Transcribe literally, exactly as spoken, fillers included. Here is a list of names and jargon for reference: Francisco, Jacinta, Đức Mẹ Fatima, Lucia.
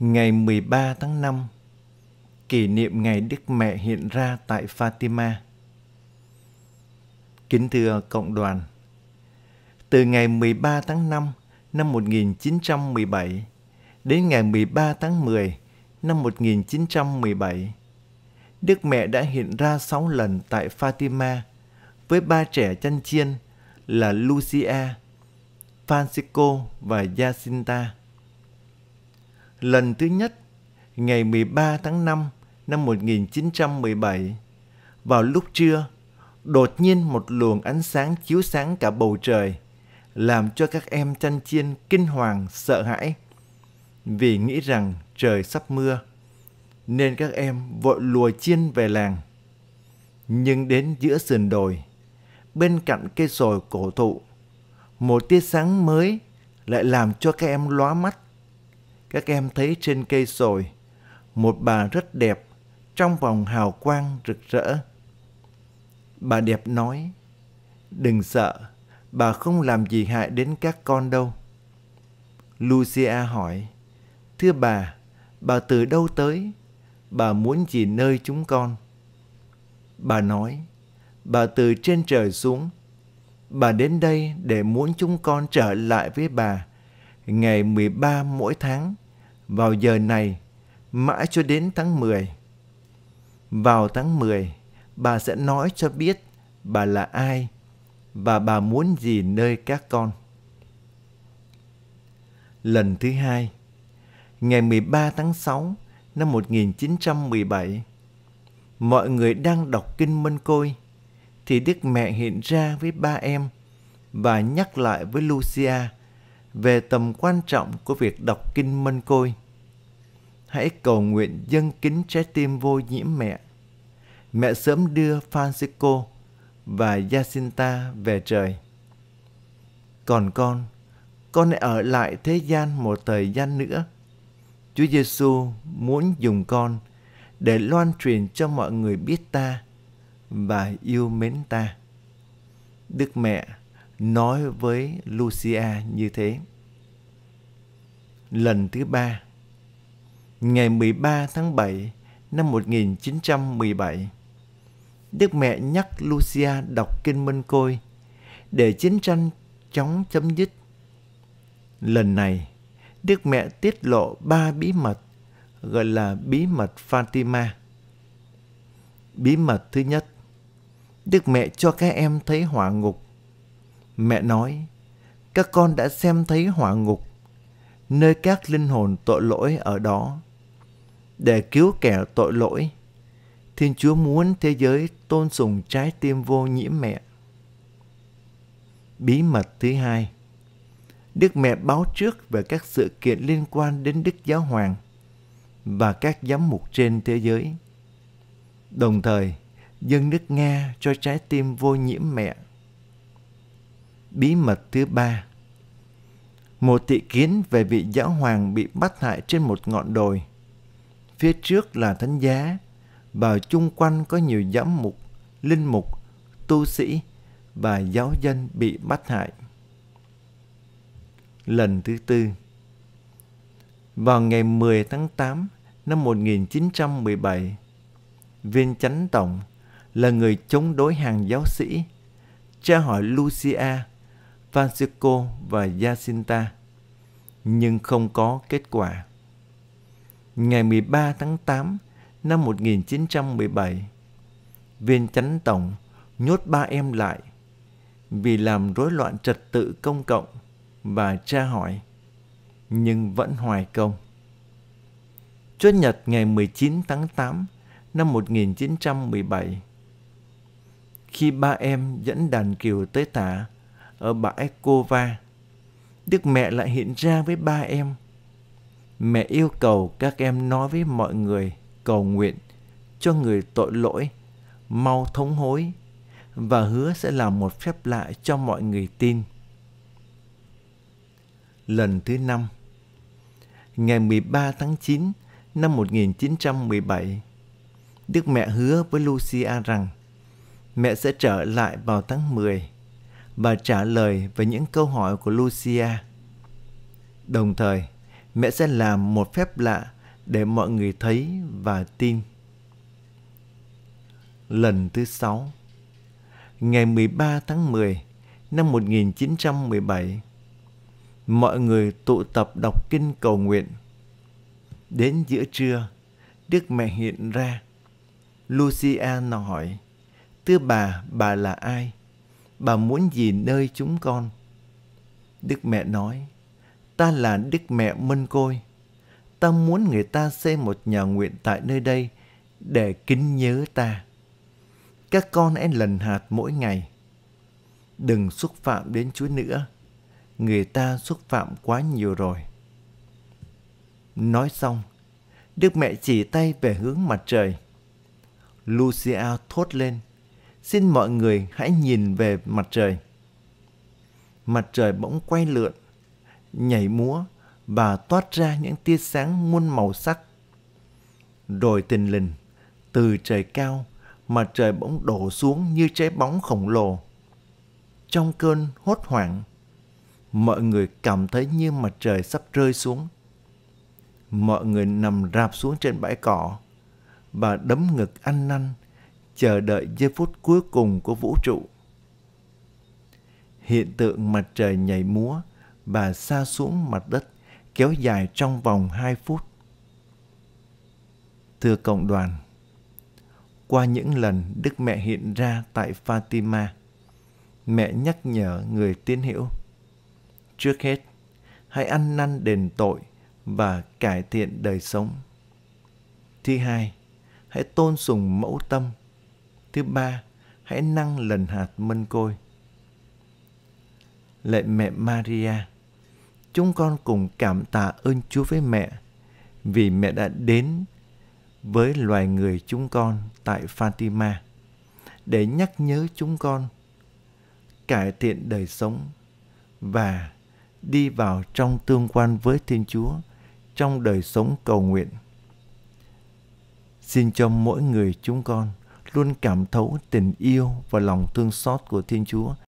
ngày mười ba tháng năm, kỷ niệm ngày Đức Mẹ hiện ra tại Fatima. Kính thưa cộng đoàn, từ ngày mười ba tháng năm năm một nghìn chín trăm mười bảy đến ngày mười ba tháng mười năm một nghìn chín trăm mười bảy, Đức Mẹ đã hiện ra sáu lần tại Fatima với ba trẻ chăn chiên là Lucia, Francisco và Jacinta. Lần thứ nhất, ngày mười ba tháng năm năm một nghìn chín trăm mười bảy, vào lúc trưa, đột nhiên một luồng ánh sáng chiếu sáng cả bầu trời, làm cho các em chăn chiên kinh hoàng sợ hãi, vì nghĩ rằng trời sắp mưa, nên các em vội lùa chiên về làng. Nhưng đến giữa sườn đồi, bên cạnh cây sồi cổ thụ, một tia sáng mới lại làm cho các em lóa mắt. Các em thấy trên cây sồi một bà rất đẹp trong vòng hào quang rực rỡ. Bà đẹp nói, đừng sợ, bà không làm gì hại đến các con đâu. Lucia hỏi, thưa bà, bà từ đâu tới? Bà muốn chỉ nơi chúng con? Bà nói, bà từ trên trời xuống. Bà đến đây để muốn chúng con trở lại với bà ngày mười ba mỗi tháng, vào giờ này, mãi cho đến tháng mười. Vào tháng mười, bà sẽ nói cho biết bà là ai và bà muốn gì nơi các con. Lần thứ hai, ngày mười ba tháng sáu năm một nghìn chín trăm mười bảy, mọi người đang đọc Kinh Mân Côi, thì Đức Mẹ hiện ra với ba em và nhắc lại với Lucia về tầm quan trọng của việc đọc Kinh Mân Côi. Hãy cầu nguyện dâng kính trái tim vô nhiễm mẹ. Mẹ sớm đưa Francisco và Jacinta về trời. Còn con, con hãy ở lại thế gian một thời gian nữa. Chúa Giêsu muốn dùng con để loan truyền cho mọi người biết ta và yêu mến ta. Đức Mẹ nói với Lucia như thế. Lần thứ ba, ngày mười ba tháng bảy năm một nghìn chín trăm mười bảy, Đức Mẹ nhắc Lucia đọc Kinh Mân Côi để chiến tranh chóng chấm dứt. Lần này, Đức Mẹ tiết lộ ba bí mật gọi là bí mật Fatima. Bí mật thứ nhất, Đức Mẹ cho các em thấy hỏa ngục. Mẹ nói, các con đã xem thấy hỏa ngục, nơi các linh hồn tội lỗi ở đó. Để cứu kẻ tội lỗi, Thiên Chúa muốn thế giới tôn sùng trái tim vô nhiễm mẹ. Bí mật thứ hai, Đức Mẹ báo trước về các sự kiện liên quan đến Đức Giáo Hoàng và các giám mục trên thế giới, đồng thời dâng nước Nga cho trái tim vô nhiễm mẹ. Bí mật thứ ba, một thị kiến về vị Giáo Hoàng bị bắt hại trên một ngọn đồi. Phía trước là thánh giá và chung quanh có nhiều giám mục, linh mục, tu sĩ và giáo dân bị bắt hại. Lần thứ tư, vào ngày mười tháng tám năm một nghìn chín trăm mười bảy, viên chánh tổng là người chống đối hàng giáo sĩ tra hỏi Lucia, Francisco và Jacinta, nhưng không có kết quả. Ngày mười ba tháng tám năm một nghìn chín trăm mười bảy, viên chánh tổng nhốt ba em lại vì làm rối loạn trật tự công cộng và tra hỏi, nhưng vẫn hoài công. Chốt nhật ngày mười chín tháng tám năm một nghìn chín trăm mười bảy, khi ba em dẫn đàn kiều tới thả ở bãi Cova, Đức Mẹ lại hiện ra với ba em. Mẹ yêu cầu các em nói với mọi người cầu nguyện cho người tội lỗi mau thống hối và hứa sẽ làm một phép lạ cho mọi người tin. Lần thứ năm, ngày mười ba tháng chín năm một nghìn chín trăm mười bảy, Đức Mẹ hứa với Lucia rằng mẹ sẽ trở lại vào tháng mười và trả lời về những câu hỏi của Lucia. Đồng thời, mẹ sẽ làm một phép lạ để mọi người thấy và tin. Lần thứ sáu, ngày mười ba tháng mười năm một nghìn chín trăm mười bảy, mọi người tụ tập đọc kinh cầu nguyện. Đến giữa trưa, Đức Mẹ hiện ra. Lucia nó hỏi: "Thưa bà, bà là ai? Bà muốn gì nơi chúng con?" Đức Mẹ nói: "Ta là Đức Mẹ Mân Côi. Ta muốn người ta xây một nhà nguyện tại nơi đây để kính nhớ ta. Các con hãy lần hạt mỗi ngày. Đừng xúc phạm đến Chúa nữa. Người ta xúc phạm quá nhiều rồi." Nói xong, Đức Mẹ chỉ tay về hướng mặt trời. Lucia thốt lên: "Xin mọi người hãy nhìn về mặt trời." Mặt trời bỗng quay lượn, nhảy múa và toát ra những tia sáng muôn màu sắc. Rồi tình lình, từ trời cao, mặt trời bỗng đổ xuống như trái bóng khổng lồ. Trong cơn hốt hoảng, mọi người cảm thấy như mặt trời sắp rơi xuống. Mọi người nằm rạp xuống trên bãi cỏ và đấm ngực ăn năn, chờ đợi giây phút cuối cùng của vũ trụ. Hiện tượng mặt trời nhảy múa và sa xuống mặt đất kéo dài trong vòng hai phút. Thưa cộng đoàn, qua những lần Đức Mẹ hiện ra tại Fatima, mẹ nhắc nhở người tín hữu: trước hết, hãy ăn năn đền tội và cải thiện đời sống. Thứ hai, hãy tôn sùng mẫu tâm. Thứ ba, hãy năng lần hạt mân côi. Lạy Mẹ Maria, chúng con cùng cảm tạ ơn Chúa với mẹ, vì mẹ đã đến với loài người chúng con tại Fatima để nhắc nhớ chúng con cải thiện đời sống và đi vào trong tương quan với Thiên Chúa trong đời sống cầu nguyện. Xin cho mỗi người chúng con luôn cảm thấu tình yêu và lòng thương xót của Thiên Chúa.